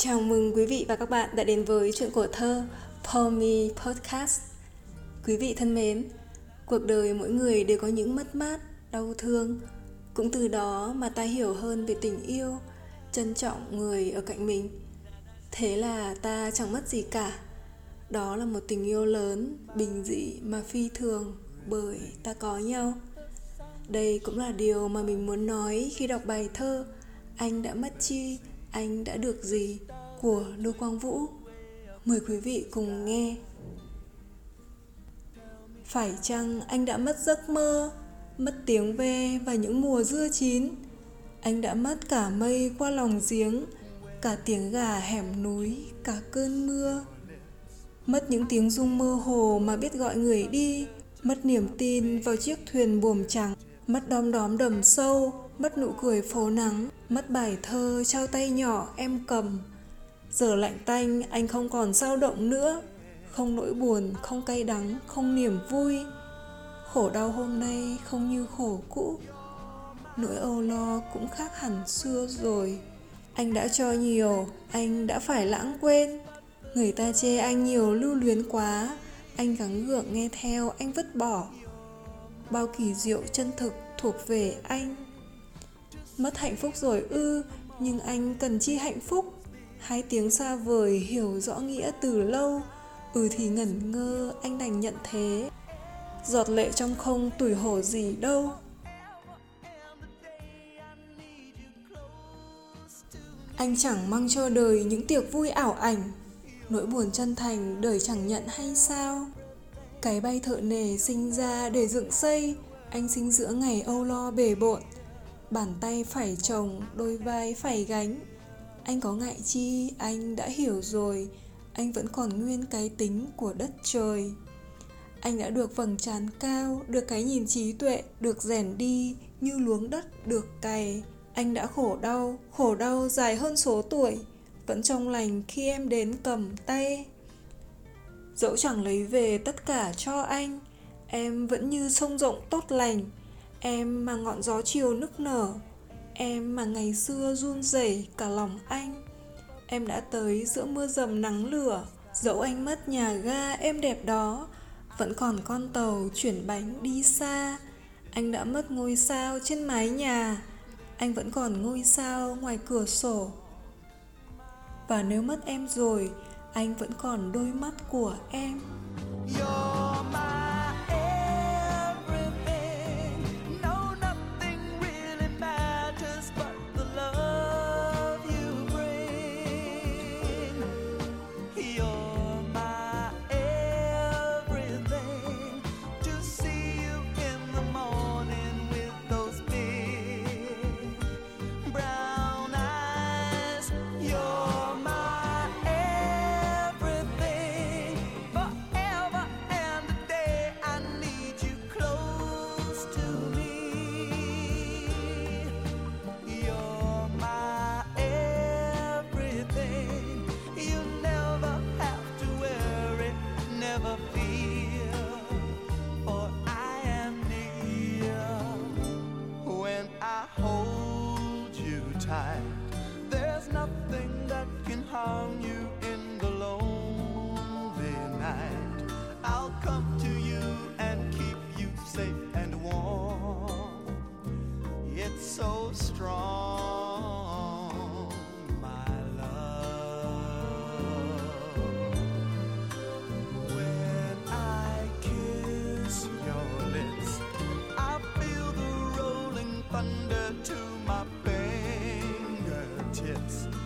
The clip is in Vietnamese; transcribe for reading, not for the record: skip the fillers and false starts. Chào mừng quý vị và các bạn đã đến với chuyện của thơ Poemy Podcast. Quý vị thân mến, cuộc đời mỗi người đều có những mất mát, đau thương. Cũng từ đó mà ta hiểu hơn về tình yêu, trân trọng người ở cạnh mình. Thế là ta chẳng mất gì cả. Đó là một tình yêu lớn, bình dị mà phi thường bởi ta có nhau. Đây cũng là điều mà mình muốn nói khi đọc bài thơ Anh đã mất chi, anh đã được gì của Lưu Quang Vũ. Mời quý vị cùng nghe. Phải chăng anh đã mất giấc mơ, mất tiếng ve và những mùa dưa chín? Anh đã mất cả mây qua lòng giếng, cả tiếng gà hẻm núi, cả cơn mưa. Mất những tiếng rung mơ hồ mà biết gọi người đi, mất niềm tin vào chiếc thuyền buồm trắng, mất đom đóm đầm sâu, mất nụ cười phố nắng, mất bài thơ trao tay nhỏ em cầm. Giờ lạnh tanh anh không còn dao động nữa, không nỗi buồn, không cay đắng, không niềm vui. Khổ đau hôm nay không như khổ cũ, nỗi âu lo cũng khác hẳn xưa rồi. Anh đã cho nhiều, anh đã phải lãng quên. Người ta chê anh nhiều lưu luyến quá, anh gắng gượng nghe theo, anh vứt bỏ. Bao kỳ diệu chân thực thuộc về anh. Mất hạnh phúc rồi ư, nhưng anh cần chi hạnh phúc? Hai tiếng xa vời hiểu rõ nghĩa từ lâu, thì ngẩn ngơ anh đành nhận thế. Giọt lệ trong không tủi hổ gì đâu. Anh chẳng mang cho đời những tiệc vui ảo ảnh, nỗi buồn chân thành đời chẳng nhận hay sao? Cái bay thợ nề sinh ra để dựng xây, anh sinh giữa ngày âu lo bề bộn. Bàn tay phải chồng, đôi vai phải gánh. Anh có ngại chi, anh đã hiểu rồi. Anh vẫn còn nguyên cái tính của đất trời. Anh đã được vầng trán cao, được cái nhìn trí tuệ, được rèn đi như luống đất được cày. Anh đã khổ đau dài hơn số tuổi, vẫn trong lành khi em đến cầm tay. Dẫu chẳng lấy về tất cả cho anh, em vẫn như sông rộng tốt lành. Em mà ngọn gió chiều nức nở, em mà ngày xưa run rẩy cả lòng anh. Em đã tới giữa mưa dầm nắng lửa, dẫu anh mất nhà ga êm đẹp đó, vẫn còn con tàu chuyển bánh đi xa. Anh đã mất ngôi sao trên mái nhà, anh vẫn còn ngôi sao ngoài cửa sổ. Và nếu mất em rồi, anh vẫn còn đôi mắt của em. There's nothing that can harm you in the lonely night. I'll come to you and keep you safe and warm. It's so strong, my love. When I kiss your lips, I feel the rolling thunder to my face. Tips.